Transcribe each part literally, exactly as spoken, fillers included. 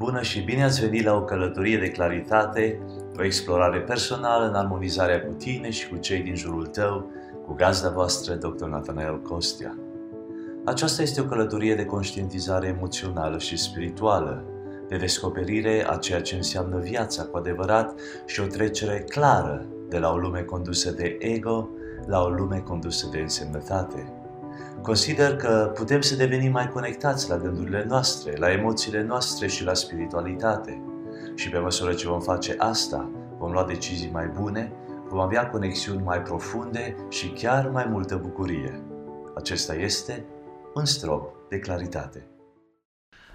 Bună și bine ați venit la o călătorie de claritate, o explorare personală în armonizarea cu tine și cu cei din jurul tău, cu gazda voastră, doctor Nathaniel Costea. Aceasta este o călătorie de conștientizare emoțională și spirituală, de descoperire a ceea ce înseamnă viața cu adevărat și o trecere clară de la o lume condusă de ego la o lume condusă de însemnătate. Consider că putem să devenim mai conectați la gândurile noastre, la emoțiile noastre și la spiritualitate. Și pe măsură ce vom face asta, vom lua decizii mai bune, vom avea conexiuni mai profunde și chiar mai multă bucurie. Acesta este un strop de claritate.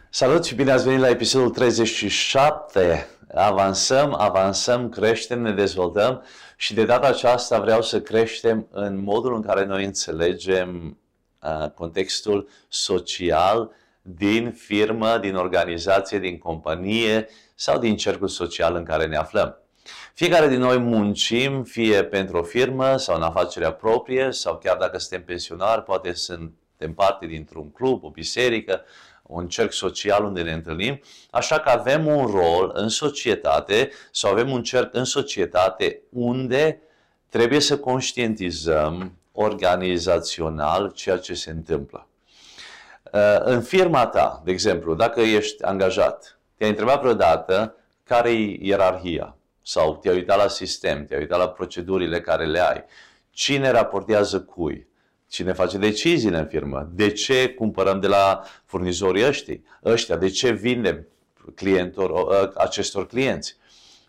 Salut și bine ați venit la episodul treizeci și șapte. Avansăm, avansăm, creștem, ne dezvoltăm și de data aceasta vreau să creștem în modul în care noi înțelegem contextul social din firmă, din organizație, din companie sau din cercul social în care ne aflăm. Fiecare din noi muncim, fie pentru o firmă sau în afacerea proprie, sau chiar dacă suntem pensionari, poate suntem parte dintr-un club, o biserică, un cerc social unde ne întâlnim, așa că avem un rol în societate sau avem un cerc în societate unde trebuie să conștientizăm organizațional ceea ce se întâmplă. În firma ta, de exemplu, dacă ești angajat, te-ai întrebat vreodată care-i ierarhia? Sau te-ai uitat la sistem, te-ai uitat la procedurile care le ai? Cine raportează cui? Cine face deciziile în firmă? De ce cumpărăm de la furnizorii ăștia? ăștia? De ce vindem clientor, acestor clienți?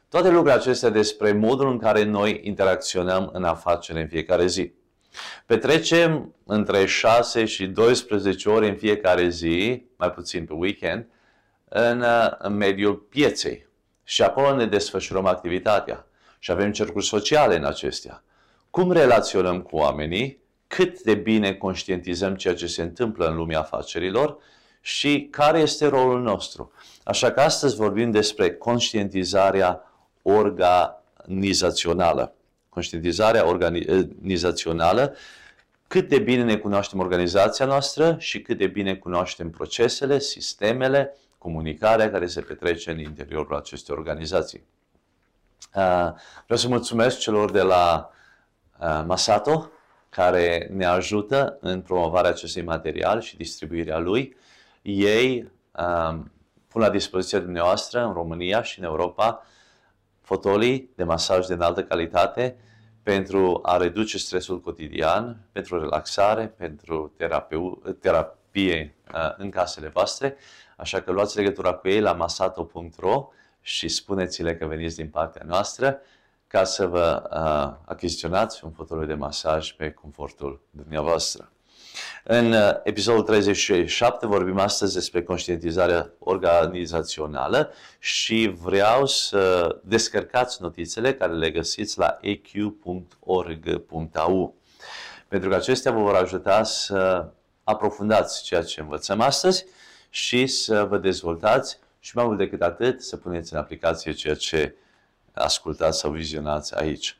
Toate lucrurile acestea despre modul în care noi interacționăm în afacere în fiecare zi. Petrecem între șase și doisprezece ore în fiecare zi, mai puțin pe weekend, în, în mediul pieței. Și acolo ne desfășurăm activitatea. Și avem cercuri sociale în acestea. Cum relaționăm cu oamenii, cât de bine conștientizăm ceea ce se întâmplă în lumea afacerilor și care este rolul nostru. Așa că astăzi vorbim despre conștientizarea organizațională. Conștientizarea organizațională, cât de bine ne cunoaștem organizația noastră și cât de bine cunoaștem procesele, sistemele, comunicarea care se petrece în interiorul acestei organizații. Vreau să mulțumesc celor de la Masato, care ne ajută în promovarea acestui material și distribuirea lui. Ei pun la dispoziția dumneavoastră în România și în Europa fotolii de masaj de înaltă calitate pentru a reduce stresul cotidian, pentru relaxare, pentru terapie în casele voastre. Așa că luați legătura cu ei la masato punct ro și spuneți-le că veniți din partea noastră ca să vă achiziționați un fotoliu de masaj pe confortul dumneavoastră. În episodul treizeci și șapte vorbim astăzi despre conștientizarea organizațională și vreau să descărcați notițele care le găsiți la e q punct org punct a u, pentru că acestea vă vor ajuta să aprofundați ceea ce învățăm astăzi și să vă dezvoltați și mai mult decât atât să puneți în aplicație ceea ce ascultați sau vizionați aici.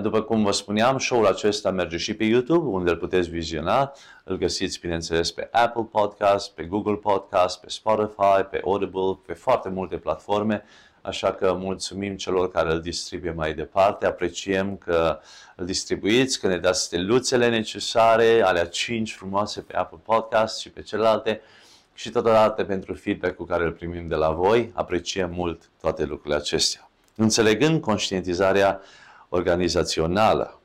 După cum vă spuneam, show-ul acesta merge și pe YouTube, unde îl puteți viziona. Îl găsiți, bineînțeles, pe Apple Podcast, pe Google Podcast, pe Spotify, pe Audible, pe foarte multe platforme. Așa că mulțumim celor care îl distribuie mai departe. Apreciem că îl distribuiți, că ne dați steluțele necesare, alea cinci frumoase pe Apple Podcast și pe celelalte. Și totodată pentru feedback-ul care îl primim de la voi. Apreciem mult toate lucrurile acestea. Înțelegând conștientizarea organizațională.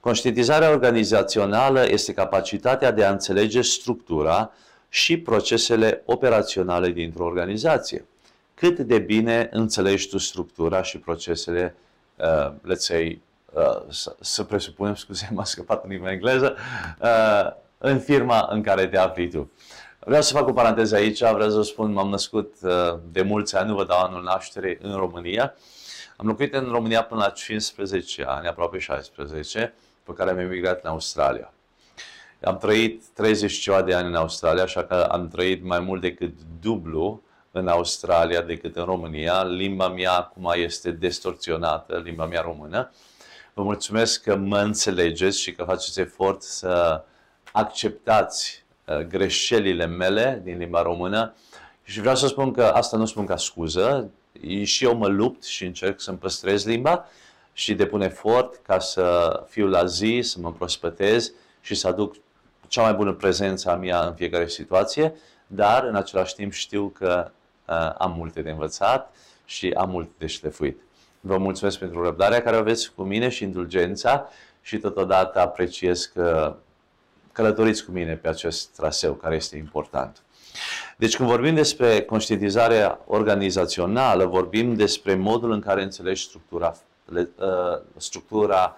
Conștientizarea organizațională este capacitatea de a înțelege structura și procesele operaționale dintr-o organizație. Cât de bine înțelegi tu structura și procesele, uh, let's say, uh, să, să presupunem, scuze, m-a scăpat în limba engleză, uh, în firma în care te afli tu. Vreau să fac o paranteză aici, vreau să spun, m-am născut uh, de mulți ani, nu vă dau anul naștere, în România. Am locuit în România până la cincisprezece ani, aproape șaisprezece, pe care am emigrat în Australia. Am trăit treizeci de ani în Australia, așa că am trăit mai mult decât dublu în Australia decât în România. Limba mea acum este distorsionată, limba mea română. Vă mulțumesc că mă înțelegeți și că faceți efort să acceptați greșelile mele din limba română Și vreau să spun că asta nu spun ca scuză. Și eu mă lupt și încerc să-mi păstrez limba și depun efort ca să fiu la zi, să mă împrospătez și să aduc cea mai bună prezență a mea în fiecare situație, dar în același timp știu că uh, am multe de învățat și am multe de șlefuit. Vă mulțumesc pentru răbdarea care o aveți cu mine și indulgența și totodată apreciez că călătoriți cu mine pe acest traseu care este important. Deci când vorbim despre conștientizarea organizațională, vorbim despre modul în care înțelegi structura, structura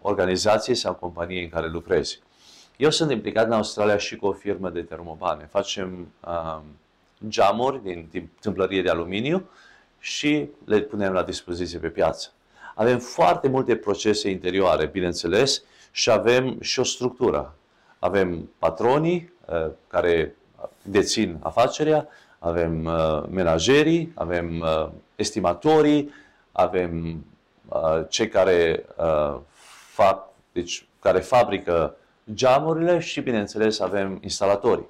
organizației sau companiei în care lucrezi. Eu sunt implicat în Australia și cu o firmă de termobane. Facem um, geamuri din tâmplărie de aluminiu și le punem la dispoziție pe piață. Avem foarte multe procese interioare, bineînțeles, și avem și o structură. Avem patronii uh, care dețin afacerea, avem uh, menagerii, avem uh, estimatorii, avem uh, cei care uh, fac, deci care fabrică geamurile și, bineînțeles, avem instalatorii.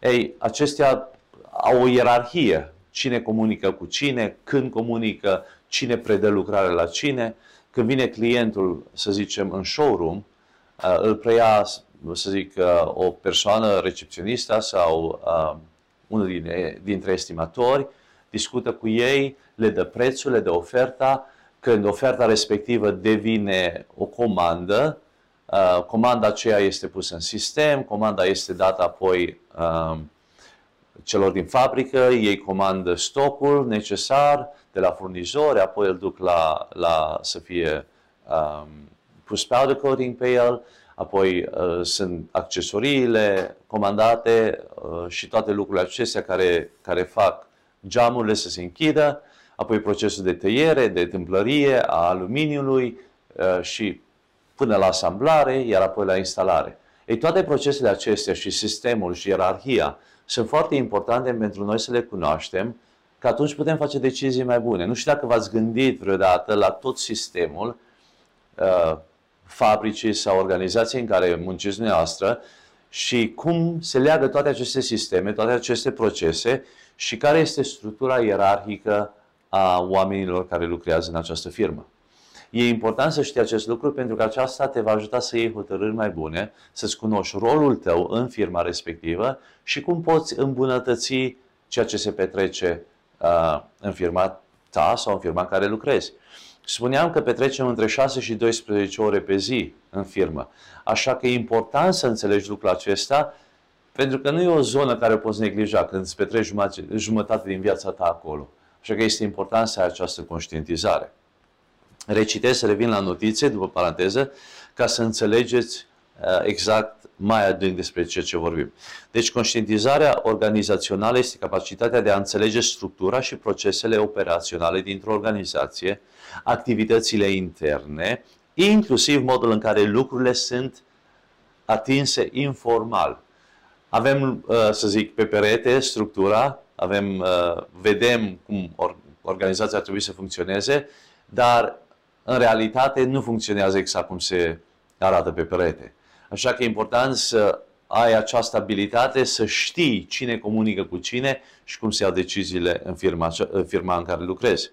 Ei, acestea au o ierarhie. Cine comunică cu cine, când comunică, cine predă lucrare la cine. Când vine clientul, să zicem, în showroom, îl preia, să zic, o persoană recepționistă sau unul dintre estimatori, discută cu ei, le dă prețul, le dă oferta. Când oferta respectivă devine o comandă, Uh, comanda aceea este pusă în sistem, comanda este dată apoi uh, celor din fabrică, ei comandă stocul necesar de la furnizori, apoi îl duc la, la să fie uh, pus powder coating pe el, apoi uh, sunt accesoriile comandate uh, și toate lucrurile acestea care, care fac geamurile să se închidă, apoi procesul de tăiere, de tâmplărie a aluminiului uh, și până la asamblare, iar apoi la instalare. Ei, toate procesele acestea și sistemul și ierarhia sunt foarte importante pentru noi să le cunoaștem, că atunci putem face decizii mai bune. Nu știu dacă v-ați gândit vreodată la tot sistemul uh, fabricii sau organizației în care munciți dumneavoastră și cum se leagă toate aceste sisteme, toate aceste procese și care este structura ierarhică a oamenilor care lucrează în această firmă. E important să știi acest lucru pentru că aceasta te va ajuta să iei hotărâri mai bune, să-ți cunoști rolul tău în firma respectivă și cum poți îmbunătăți ceea ce se petrece uh, în firma ta sau în firma în care lucrezi. Spuneam că petrecem între șase și doisprezece ore pe zi în firmă, așa că e important să înțelegi lucrul acesta pentru că nu e o zonă care o poți neglija când îți petreci jumătate din viața ta acolo. Așa că este important să ai această conștientizare. Recitez, să revin la notițe, după paranteză, ca să înțelegeți uh, exact mai adânc despre ceea ce vorbim. Deci, conștientizarea organizațională este capacitatea de a înțelege structura și procesele operaționale dintr-o organizație, activitățile interne, inclusiv modul în care lucrurile sunt atinse informal. Avem, uh, să zic, pe perete structura, avem, uh, vedem cum or- organizația ar trebui să funcționeze, dar în realitate nu funcționează exact cum se arată pe perete. Așa că e important să ai această abilitate, să știi cine comunică cu cine și cum se iau deciziile în firma, în firma în care lucrezi.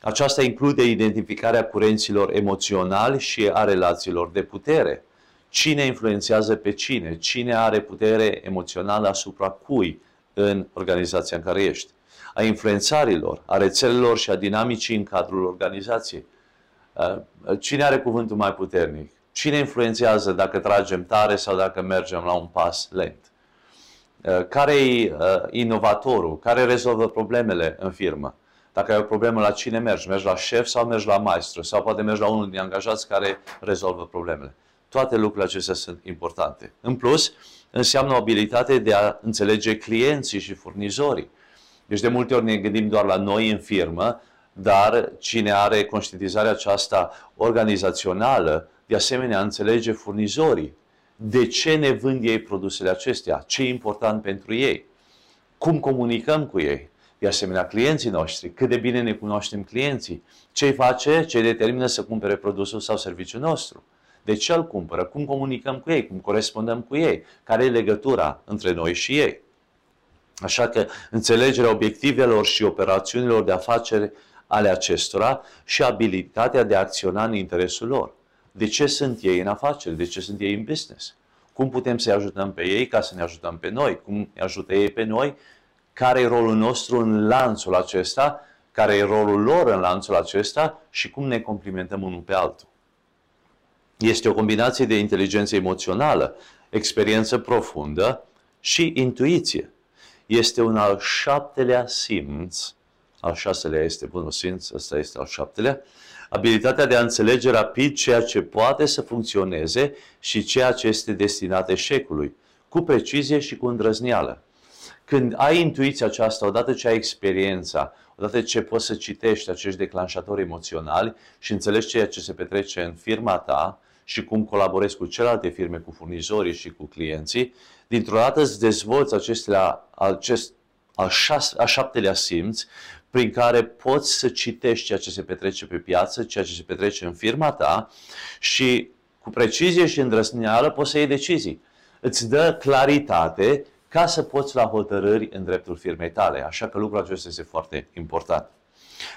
Aceasta include identificarea curenților emoționali și a relațiilor de putere. Cine influențează pe cine? Cine are putere emoțională asupra cui în organizația în care ești? A influențarilor, a rețelelor și a dinamicii în cadrul organizației. Cine are cuvântul mai puternic? Cine influențează dacă tragem tare sau dacă mergem la un pas lent? Care-i inovatorul? Care rezolvă problemele în firmă? Dacă ai o problemă, la cine mergi? Mergi la șef sau mergi la maestru? Sau poate mergi la unul din angajați care rezolvă problemele. Toate lucrurile acestea sunt importante. În plus, înseamnă o abilitate de a înțelege clienții și furnizorii. Deci de multe ori ne gândim doar la noi în firmă, dar cine are conștientizarea aceasta organizațională, de asemenea înțelege furnizorii. De ce ne vând ei produsele acestea? Ce e important pentru ei? Cum comunicăm cu ei? De asemenea clienții noștri. Cât de bine ne cunoaștem clienții? Ce îi face? Ce îi determină să cumpere produsul sau serviciul nostru? De ce îl cumpără? Cum comunicăm cu ei? Cum corespondăm cu ei? Care e legătura între noi și ei? Așa că înțelegerea obiectivelor și operațiunilor de afaceri ale acestora și abilitatea de a acționa în interesul lor. De ce sunt ei în afaceri? De ce sunt ei în business? Cum putem să-i ajutăm pe ei ca să ne ajutăm pe noi? Cum ne ajută ei pe noi? Care e rolul nostru în lanțul acesta? Care e rolul lor în lanțul acesta? Și cum ne complimentăm unul pe altul? Este o combinație de inteligență emoțională, experiență profundă și intuiție. Este un al șaptelea simț, al șaselea este bunul simț, ăsta este al șaptelea, abilitatea de a înțelege rapid ceea ce poate să funcționeze și ceea ce este destinat eșecului, cu precizie și cu îndrăzneală. Când ai intuiția aceasta, odată ce ai experiența, odată ce poți să citești acești declanșatori emoționali și înțelegi ceea ce se petrece în firma ta și cum colaborezi cu celelalte firme, cu furnizorii și cu clienții, dintr-o dată îți dezvolți acestea, acest al, șase, al șaptelea simț prin care poți să citești ceea ce se petrece pe piață, ceea ce se petrece în firma ta și cu precizie și îndrăzneală poți să iei decizii. Îți dă claritate ca să poți lua hotărâri în dreptul firmei tale. Așa că lucrul acesta este foarte important.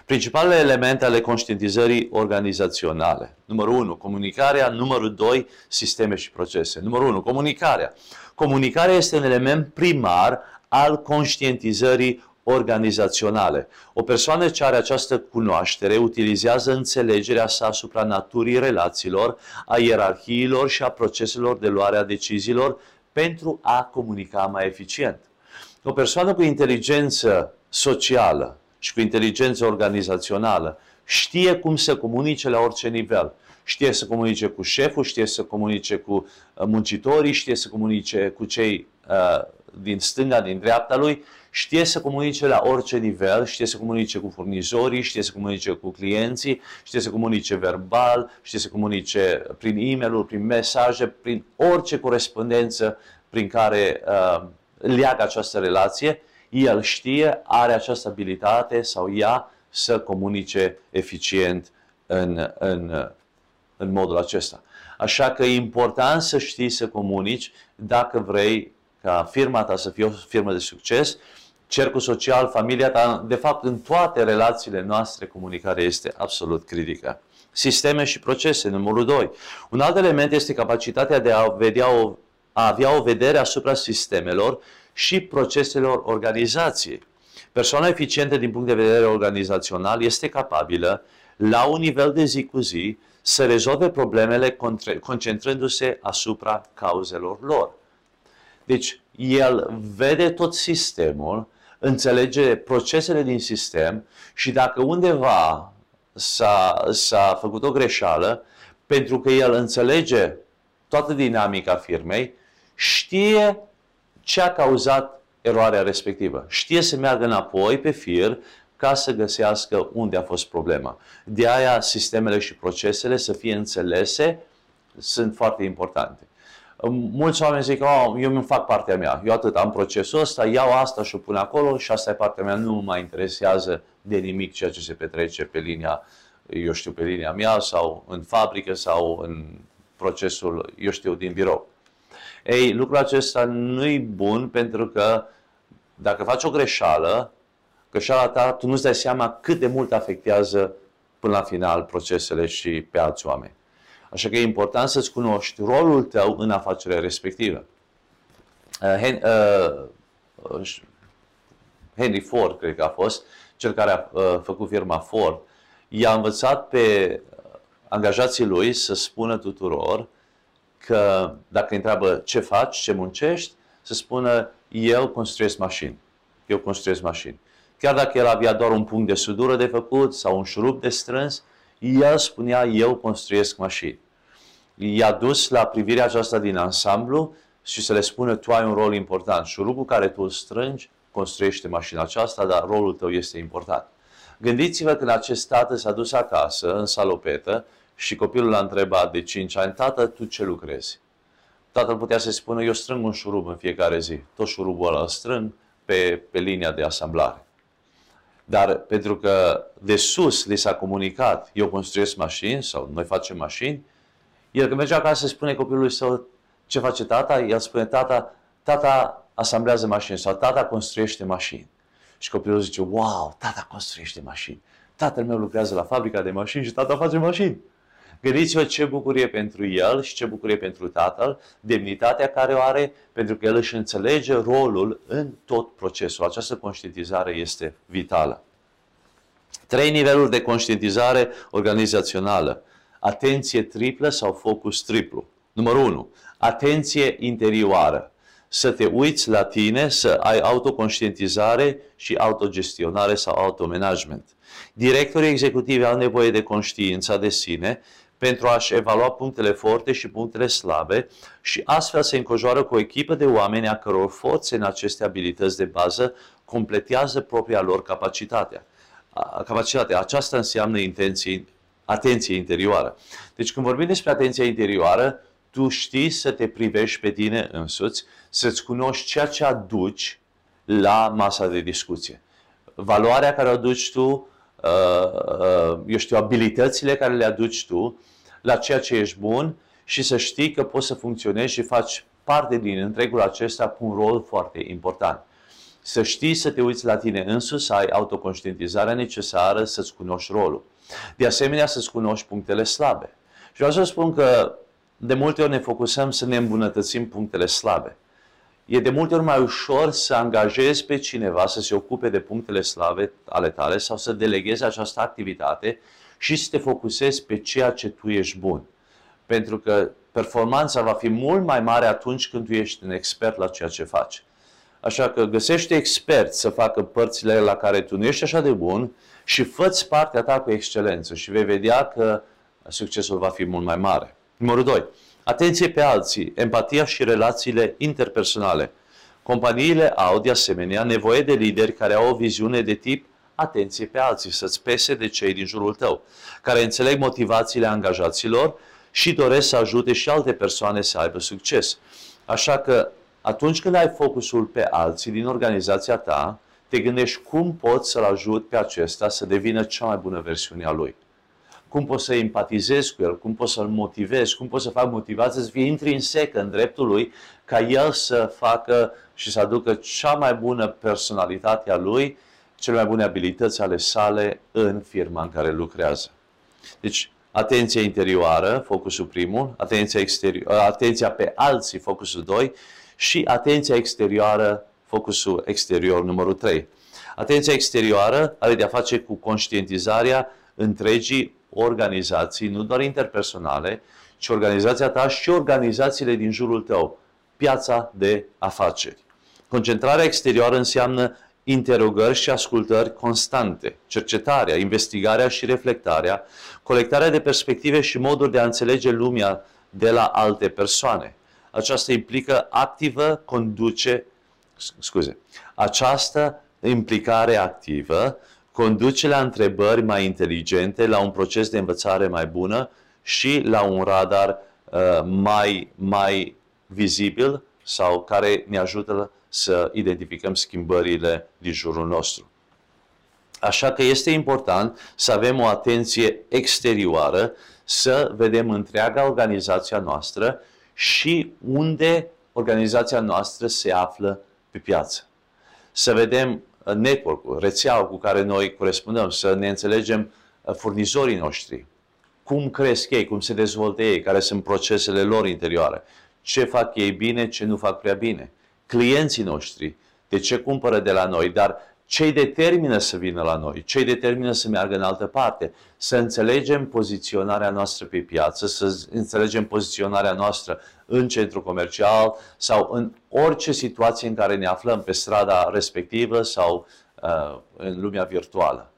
Principalele elemente ale conștientizării organizaționale. Numărul unu, comunicarea. Numărul doi, sisteme și procese. Numărul unu, comunicarea. Comunicarea este un element primar al conștientizării organizaționale. O persoană ce are această cunoaștere utilizează înțelegerea sa asupra naturii relațiilor, a ierarhiilor și a proceselor de luare a deciziilor pentru a comunica mai eficient. O persoană cu inteligență socială și cu inteligență organizațională știe cum să comunice la orice nivel. Știe să comunice cu șeful, știe să comunice cu muncitorii, știe să comunice cu cei uh, din stânga, din dreapta lui, știe să comunice la orice nivel, știe să comunice cu furnizorii, știe să comunice cu clienții, știe să comunice verbal, știe să comunice prin e-mail-uri, prin mesaje, prin orice corespondență prin care uh, leagă această relație, el știe, are această abilitate sau ea să comunice eficient în, în, în modul acesta. Așa că e important să știi să comunici dacă vrei ca firma ta să fie o firmă de succes, cercul social, familia ta, de fapt în toate relațiile noastre comunicarea este absolut critică. Sisteme și procese, numărul doi. Un alt element este capacitatea de a, vedea o, a avea o vedere asupra sistemelor și proceselor organizației. Persoana eficientă din punct de vedere organizațional este capabilă, la un nivel de zi cu zi, să rezolve problemele concentrându-se asupra cauzelor lor. Deci, el vede tot sistemul, înțelege procesele din sistem și dacă undeva s-a făcut o greșeală, pentru că el înțelege toată dinamica firmei, știe ce a cauzat eroarea respectivă. Știe să meargă înapoi pe fir ca să găsească unde a fost problema. De aia, sistemele și procesele să fie înțelese sunt foarte importante. Mulți oameni zic că oh, eu îmi fac partea mea, eu atât, am procesul ăsta, iau asta și o pun acolo și asta e partea mea, nu mă interesează de nimic ceea ce se petrece pe linia, eu știu, pe linia mea sau în fabrică sau în procesul, eu știu, din birou. Ei, lucrul acesta nu-i bun pentru că dacă faci o greșeală, greșeala ta, tu nu-ți dai seama cât de mult afectează până la final procesele și pe alți oameni. Așa că e important să-ți cunoști rolul tău în afacerea respectivă. Uh, uh, Henry Ford, cred că a fost, cel care a uh, făcut firma Ford, i-a învățat pe angajații lui să spună tuturor că dacă îi întreabă ce faci, ce muncești, să spună eu construiesc mașini. Eu construiesc mașini. Chiar dacă el avea doar un punct de sudură de făcut sau un șurub de strâns, el spunea, eu construiesc mașini. I-a dus la privirea aceasta din ansamblu și să le spună, tu ai un rol important. Șurubul care tu îl strângi, construiește mașina aceasta, dar rolul tău este important. Gândiți-vă când acest tată s-a dus acasă, în salopetă, și copilul l-a întrebat de cinci ani, tată, tu ce lucrezi? Tatăl putea să-i spună, eu strâng un șurub în fiecare zi. Tot șurubul ăla îl strâng pe, pe linia de asamblare. Dar pentru că de sus li s-a comunicat, eu construiesc mașini sau noi facem mașini, el când merge acasă spune copilului său, ce face tata? El spune, tata, tata asamblează mașini sau tata construiește mașini. Și copilul zice, wow, tata construiește mașini. Tatăl meu lucrează la fabrica de mașini și tata face mașini. Gândiți-vă ce bucurie pentru el și ce bucurie pentru tatăl, demnitatea care o are, pentru că el își înțelege rolul în tot procesul. Această conștientizare este vitală. Trei niveluri de conștientizare organizațională. Atenție triplă sau focus triplu. Numărul unu. Atenție interioară. Să te uiți la tine, să ai autoconștientizare și autogestionare sau automanagement. Directorii executivi au nevoie de conștiința de sine pentru a-și evalua punctele forte și punctele slabe și astfel se înconjoară cu o echipă de oameni a căror forțe în aceste abilități de bază completează propria lor capacitate. Capacitatea. Aceasta înseamnă intenție, atenție interioară. Deci când vorbim despre atenția interioară, tu știi să te privești pe tine însuți, să-ți cunoști ceea ce aduci la masa de discuție. Valoarea care o aduci tu, eu știu, abilitățile care le aduci tu, la ceea ce ești bun și să știi că poți să funcționezi și faci parte din întregul acesta cu un rol foarte important. Să știi să te uiți la tine însuți, să ai autoconștientizarea necesară, să-ți cunoști rolul. De asemenea, să-ți cunoști punctele slabe. Și vreau să spun că de multe ori ne focusăm să ne îmbunătățim punctele slabe. E de multe ori mai ușor să angajezi pe cineva să se ocupe de punctele slabe ale tale sau să deleghezi această activitate și să te focusezi pe ceea ce tu ești bun. Pentru că performanța va fi mult mai mare atunci când tu ești un expert la ceea ce faci. Așa că găsește experți să facă părțile la care tu nu ești așa de bun și fă-ți partea ta cu excelență și vei vedea că succesul va fi mult mai mare. Numărul doi. Atenție pe alții, empatia și relațiile interpersonale. Companiile au, de asemenea, nevoie de lideri care au o viziune de tip atenție pe alții, să-ți pese de cei din jurul tău, care înțeleg motivațiile angajaților și doresc să ajute și alte persoane să aibă succes. Așa că atunci când ai focusul pe alții din organizația ta, te gândești cum poți să-l ajut pe acesta să devină cea mai bună versiune a lui. Cum poți să empatizezi cu el, cum poți să-l motivezi, cum poți să faci motivație să fie intrinsec în dreptul lui, ca el să facă și să aducă cea mai bună personalitate a lui, cele mai bune abilități ale sale în firma în care lucrează. Deci, atenția interioară, focusul primul, atenția, exterior, atenția pe alții, focusul doi, și atenția exterioară, focusul exterior, numărul trei. Atenția exterioară are de a face cu conștientizarea întregii organizații, nu doar interpersonale, ci organizația ta și organizațiile din jurul tău, piața de afaceri. Concentrarea exterioară înseamnă interogări și ascultări constante, cercetarea, investigarea și reflectarea, colectarea de perspective și moduri de a înțelege lumea de la alte persoane. Aceasta implică activă, conduce, scuze, această implicare activă conduce la întrebări mai inteligente, la un proces de învățare mai bună și la un radar uh, mai, mai vizibil sau care ne ajută să identificăm schimbările din jurul nostru. Așa că este important să avem o atenție exterioară, să vedem întreaga organizația noastră și unde organizația noastră se află pe piață. Să vedem network-ul, rețeaua cu care noi corespundăm, să ne înțelegem furnizorii noștri, cum cresc ei, cum se dezvoltă ei, care sunt procesele lor interioare, ce fac ei bine, ce nu fac prea bine, clienții noștri, de ce cumpără de la noi, dar ce-i determină să vină la noi, ce-i determină să meargă în altă parte, să înțelegem poziționarea noastră pe piață, să înțelegem poziționarea noastră în centru comercial sau în orice situație în care ne aflăm pe strada respectivă sau uh, în lumea virtuală.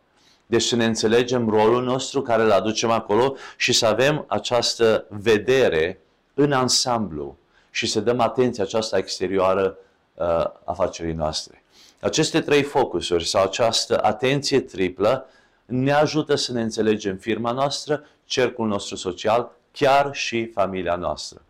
Deci să ne înțelegem rolul nostru care îl aducem acolo și să avem această vedere în ansamblu și să dăm atenție aceasta exterioară uh, afacerii noastre. Aceste trei focusuri sau această atenție triplă ne ajută să ne înțelegem firma noastră, cercul nostru social, chiar și familia noastră.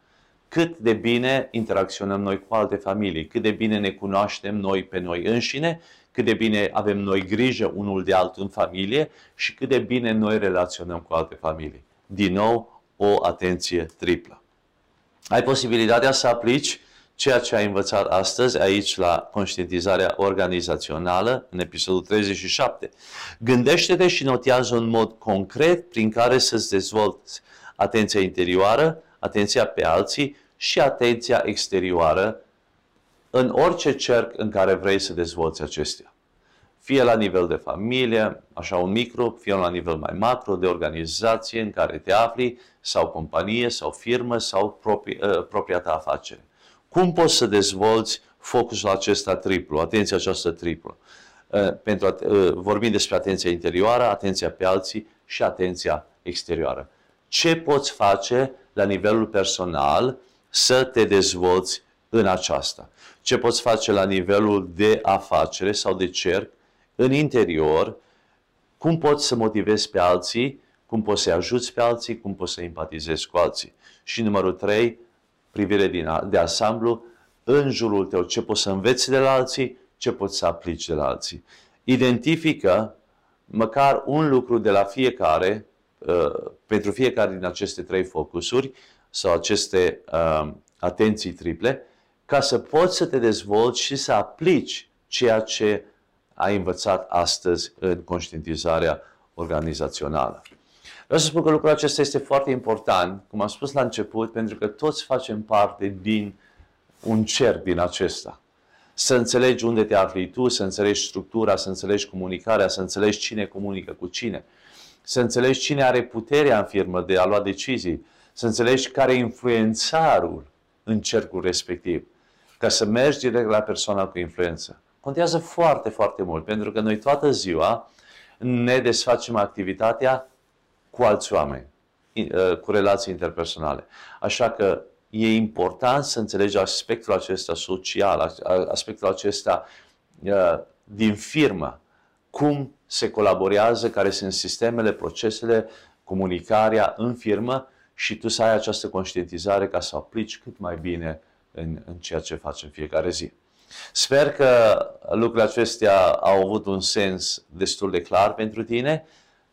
Cât de bine interacționăm noi cu alte familii, cât de bine ne cunoaștem noi pe noi înșine, cât de bine avem noi grijă unul de altul în familie și cât de bine noi relaționăm cu alte familii. Din nou, o atenție triplă. Ai posibilitatea să aplici ceea ce a învățat astăzi aici la conștientizarea organizațională, în episodul treizeci și șapte. Gândește-te și notează un mod concret prin care să-ți dezvolți atenția interioară, atenția pe alții și atenția exterioară în orice cerc în care vrei să dezvolți acestea. Fie la nivel de familie, așa un micro, fie la nivel mai macro, de organizație în care te afli, sau companie, sau firmă, sau proprie, uh, propria ta afacere. Cum poți să dezvolți focusul acesta triplu, atenția aceasta triplu? Uh, pentru a, uh, vorbim despre atenția interioară, atenția pe alții și atenția exterioară. Ce poți face la nivelul personal să te dezvolți în aceasta? Ce poți face la nivelul de afacere sau de cerc în interior? Cum poți să motivezi pe alții? Cum poți să ajuți pe alții? Cum poți să empatizezi cu alții? Și numărul trei, privire din, de ansamblu în jurul tău. Ce poți să înveți de la alții? Ce poți să aplici de la alții? Identifică măcar un lucru de la fiecare, uh, pentru fiecare din aceste trei focusuri sau aceste uh, atenții triple, ca să poți să te dezvolți și să aplici ceea ce ai învățat astăzi în conștientizarea organizațională. Vreau să spun că lucrul acesta este foarte important, cum am spus la început, pentru că toți facem parte din un cerc din acesta. Să înțelegi unde te afli tu, să înțelegi structura, să înțelegi comunicarea, să înțelegi cine comunică cu cine, să înțelegi cine are puterea în firmă de a lua decizii, să înțelegi care e influențarul în cercul respectiv, ca să mergi direct la persoana cu influență. Contează foarte, foarte mult, pentru că noi toată ziua ne desfacem activitatea cu alți oameni, cu relații interpersonale. Așa că e important să înțelegi aspectul acesta social, aspectul acesta din firmă, cum se colaborează, care sunt sistemele, procesele, comunicarea în firmă și tu să ai această conștientizare ca să aplici cât mai bine în, în ceea ce faci în fiecare zi. Sper că lucrurile acestea au avut un sens destul de clar pentru tine,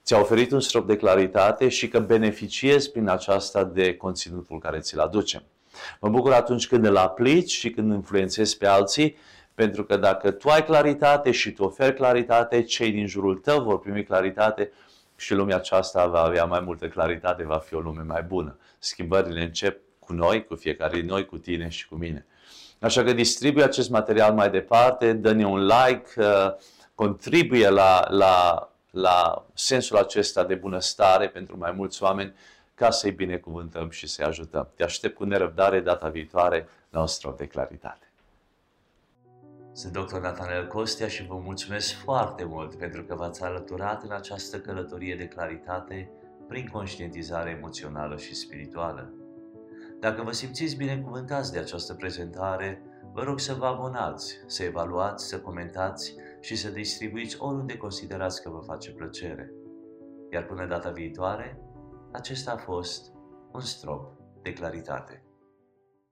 ți-a oferit un strop de claritate și că beneficiezi prin aceasta de conținutul care ți-l aducem. Mă bucur atunci când îl aplici și când influențezi pe alții, pentru că dacă tu ai claritate și tu oferi claritate, cei din jurul tău vor primi claritate și lumea aceasta va avea mai multă claritate, va fi o lume mai bună. Schimbările încep cu noi, cu fiecare din noi, cu tine și cu mine. Așa că distribuie acest material mai departe, dă-ne un like, contribuie la, la, la sensul acesta de bunăstare pentru mai mulți oameni ca să-i binecuvântăm și să-i ajutăm. Te aștept cu nerăbdare data viitoare la un strop de claritate. Sunt doctor Nathaniel Costea și vă mulțumesc foarte mult pentru că v-ați alăturat în această călătorie de claritate prin conștientizare emoțională și spirituală. Dacă vă simțiți binecuvântați de această prezentare, vă rog să vă abonați, să evaluați, să comentați și să distribuiți oriunde considerați că vă face plăcere. Iar până data viitoare, acesta a fost un strop de claritate.